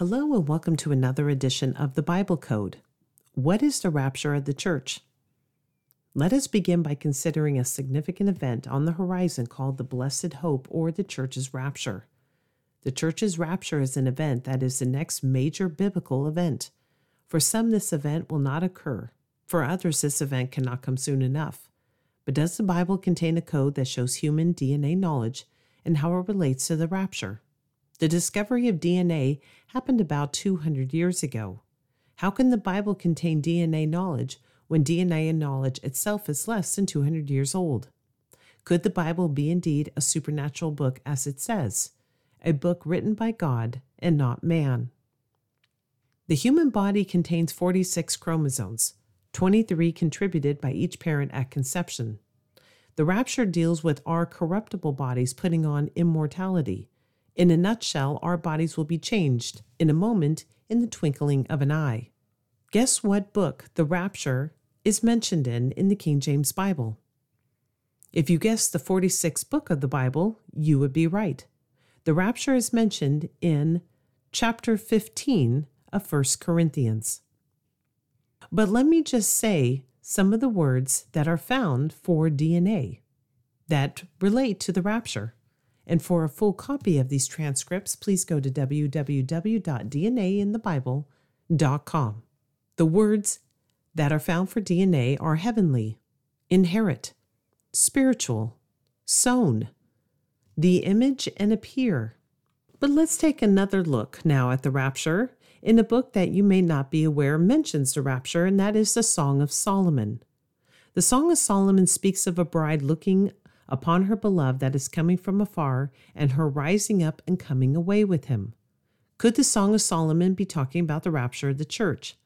Hello and welcome to another edition of the Bible Code. What is the rapture of the church? Let us begin by considering a significant event on the horizon called the Blessed Hope or the church's rapture. The church's rapture is an event that is the next major biblical event. For some, this event will not occur. For others, this event cannot come soon enough. But does the Bible contain a code that shows human DNA knowledge and how it relates to the rapture? The discovery of DNA happened about 200 years ago. How can the Bible contain DNA knowledge when DNA knowledge itself is less than 200 years old? Could the Bible be indeed a supernatural book as it says, a book written by God and not man? The human body contains 46 chromosomes, 23 contributed by each parent at conception. The rapture deals with our corruptible bodies putting on immortality. In a nutshell, our bodies will be changed in a moment, in the twinkling of an eye. Guess what book the rapture is mentioned in the King James Bible? If you guessed the 46th book of the Bible, you would be right. The rapture is mentioned in chapter 15 of 1 Corinthians. But let me just say some of the words that are found for DNA that relate to the rapture. And for a full copy of these transcripts, please go to www.dnainthebible.com. The words that are found for DNA are heavenly, inherit, spiritual, sown, the image, and appear. But let's take another look now at the rapture in a book that you may not be aware mentions the rapture, and that is the Song of Solomon. The Song of Solomon speaks of a bride looking upon her beloved that is coming from afar, and her rising up and coming away with him. Could the Song of Solomon be talking about the rapture of the church?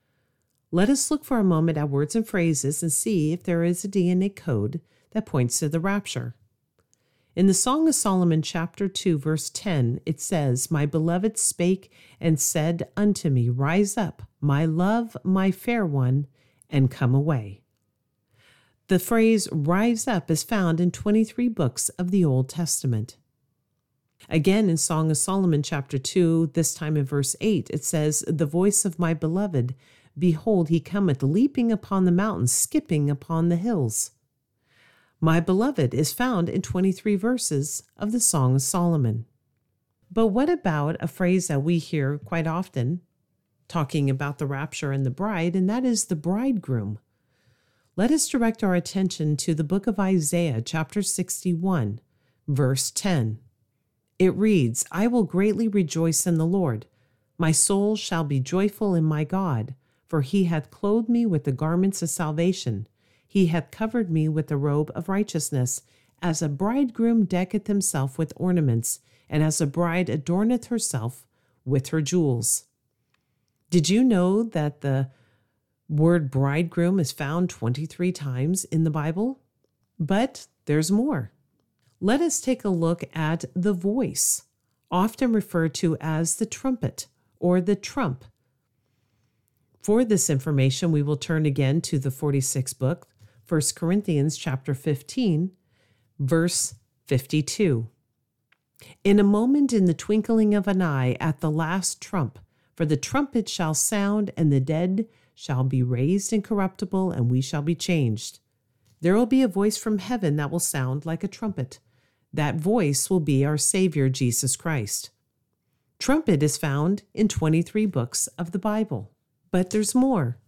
Let us look for a moment at words and phrases and see if there is a DNA code that points to the rapture. In the Song of Solomon chapter 2 verse 10, it says, "My beloved spake and said unto me, Rise up, my love, my fair one, and come away." The phrase "rise up" is found in 23 books of the Old Testament. Again, in Song of Solomon chapter 2, this time in verse 8, it says, "The voice of my beloved, behold, he cometh, leaping upon the mountains, skipping upon the hills." "My beloved" is found in 23 verses of the Song of Solomon. But what about a phrase that we hear quite often talking about the rapture and the bride, and that is the bridegroom? Let us direct our attention to the book of Isaiah, chapter 61, verse 10. It reads, "I will greatly rejoice in the Lord. My soul shall be joyful in my God, for he hath clothed me with the garments of salvation. He hath covered me with the robe of righteousness, as a bridegroom decketh himself with ornaments, and as a bride adorneth herself with her jewels." Did you know that the word bridegroom is found 23 times in the Bible? But there's more. Let us take a look at the voice, often referred to as the trumpet or the trump. For this information, we will turn again to the 46th book, 1 Corinthians chapter 15, verse 52. "In a moment, in the twinkling of an eye, at the last trump, for the trumpet shall sound, and the dead shall be raised incorruptible, and we shall be changed. There will be a voice from heaven that will sound like a trumpet. That voice will be our Savior, Jesus Christ." Trumpet is found in 23 books of the Bible. But there's more.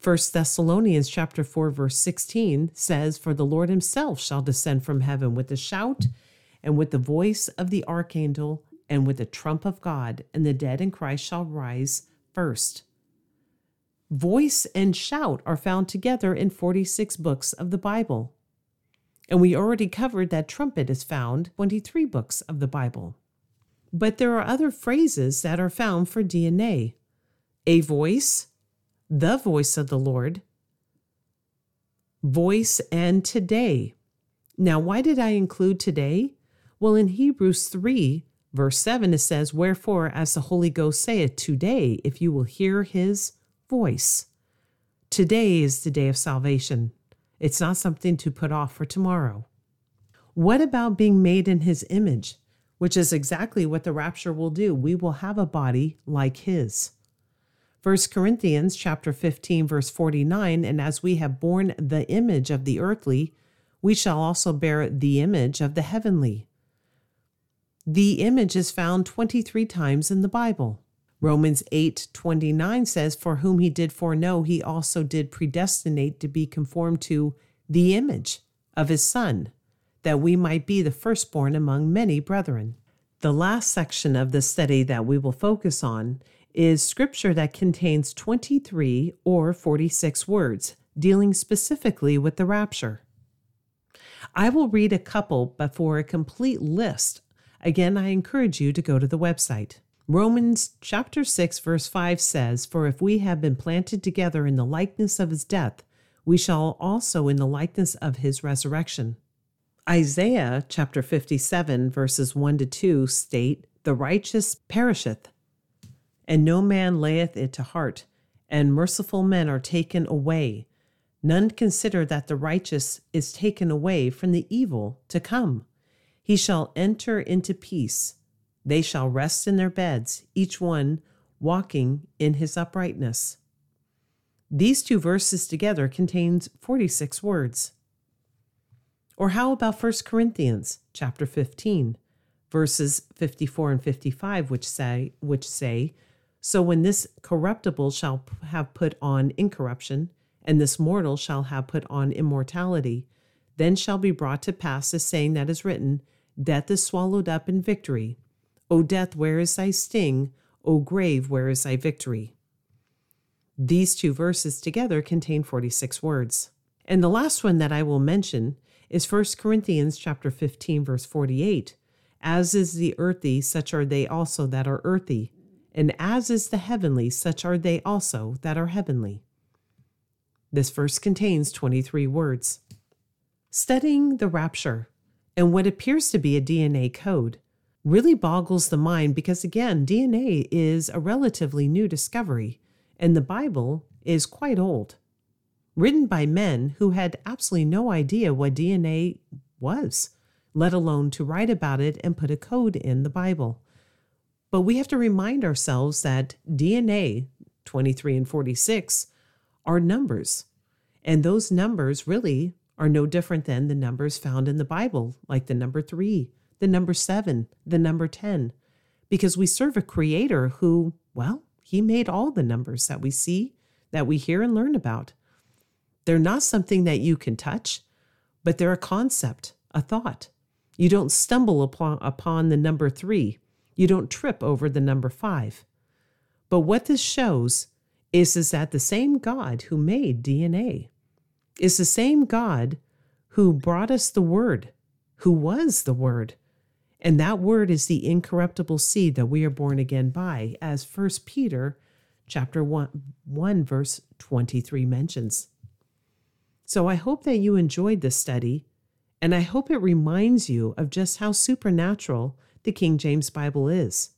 1 Thessalonians chapter 4, verse 16 says, "For the Lord himself shall descend from heaven with a shout, and with the voice of the archangel, and with the trump of God, and the dead in Christ shall rise first." Voice and shout are found together in 46 books of the Bible. And we already covered that trumpet is found in 23 books of the Bible. But there are other phrases that are found for DNA: a voice, the voice of the Lord, voice, and today. Now, why did I include today? Well, in Hebrews 3, verse 7, it says, "Wherefore, as the Holy Ghost saith, today, if you will hear his voice." Today is the day of salvation. It's not something to put off for tomorrow. What about being made in his image? which is exactly what the rapture will do. We will have a body like his. 1 Corinthians chapter 15, verse 49, and as we have borne the image of the earthly, we shall also bear the image of the heavenly. The image is found 23 times in the Bible. Romans 8:29 says, for whom he did foreknow, he also did predestinate to be conformed to the image of his Son, that we might be the firstborn among many brethren. The last section of the study that we will focus on is scripture that contains 23 or 46 words, dealing specifically with the rapture. I will read a couple, but for a complete list, again, I encourage you to go to the website. Romans chapter 6, verse 5 says, for if we have been planted together in the likeness of his death, we shall also in the likeness of his resurrection. Isaiah chapter 57, verses 1-2 state, the righteous perisheth, and no man layeth it to heart, and merciful men are taken away. None consider that the righteous is taken away from the evil to come. He shall enter into peace. They shall rest in their beds, each one walking in his uprightness. These two verses together contains 46 words. Or how about 1 Corinthians chapter 15, verses 54 and 55, which say, so when this corruptible shall have put on incorruption, and this mortal shall have put on immortality, then shall be brought to pass the saying that is written, death is swallowed up in victory. O death, where is thy sting? O grave, where is thy victory? These two verses together contain 46 words. And the last one that I will mention is 1 Corinthians chapter 15, verse 48. As is the earthly, such are they also that are earthly. And as is the heavenly, such are they also that are heavenly. This verse contains 23 words. Studying the rapture and what appears to be a DNA code really boggles the mind because, again, DNA is a relatively new discovery, and the Bible is quite old, written by men who had absolutely no idea what DNA was, let alone to write about it and put a code in the Bible. But we have to remind ourselves that DNA, 23 and 46, are numbers, and those numbers really are no different than the numbers found in the Bible, like the number 3, the number 7, the number 10, because we serve a creator who, well, he made all the numbers that we see, that we hear and learn about. They're not something that you can touch, but they're a concept, a thought. You don't stumble upon the number 3. You don't trip over the number 5. But what this shows is that the same God who made DNA is the same God who brought us the Word, who was the Word. And that word is the incorruptible seed that we are born again by, as 1 Peter chapter 1 verse 23 mentions. So I hope that you enjoyed this study, and I hope it reminds you of just how supernatural the King James Bible is.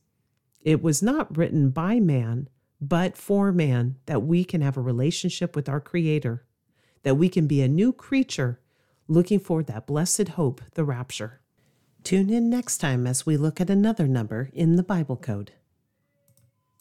It was not written by man, but for man, that we can have a relationship with our Creator, that we can be a new creature looking for that blessed hope, the rapture. Tune in next time as we look at another number in the Bible code.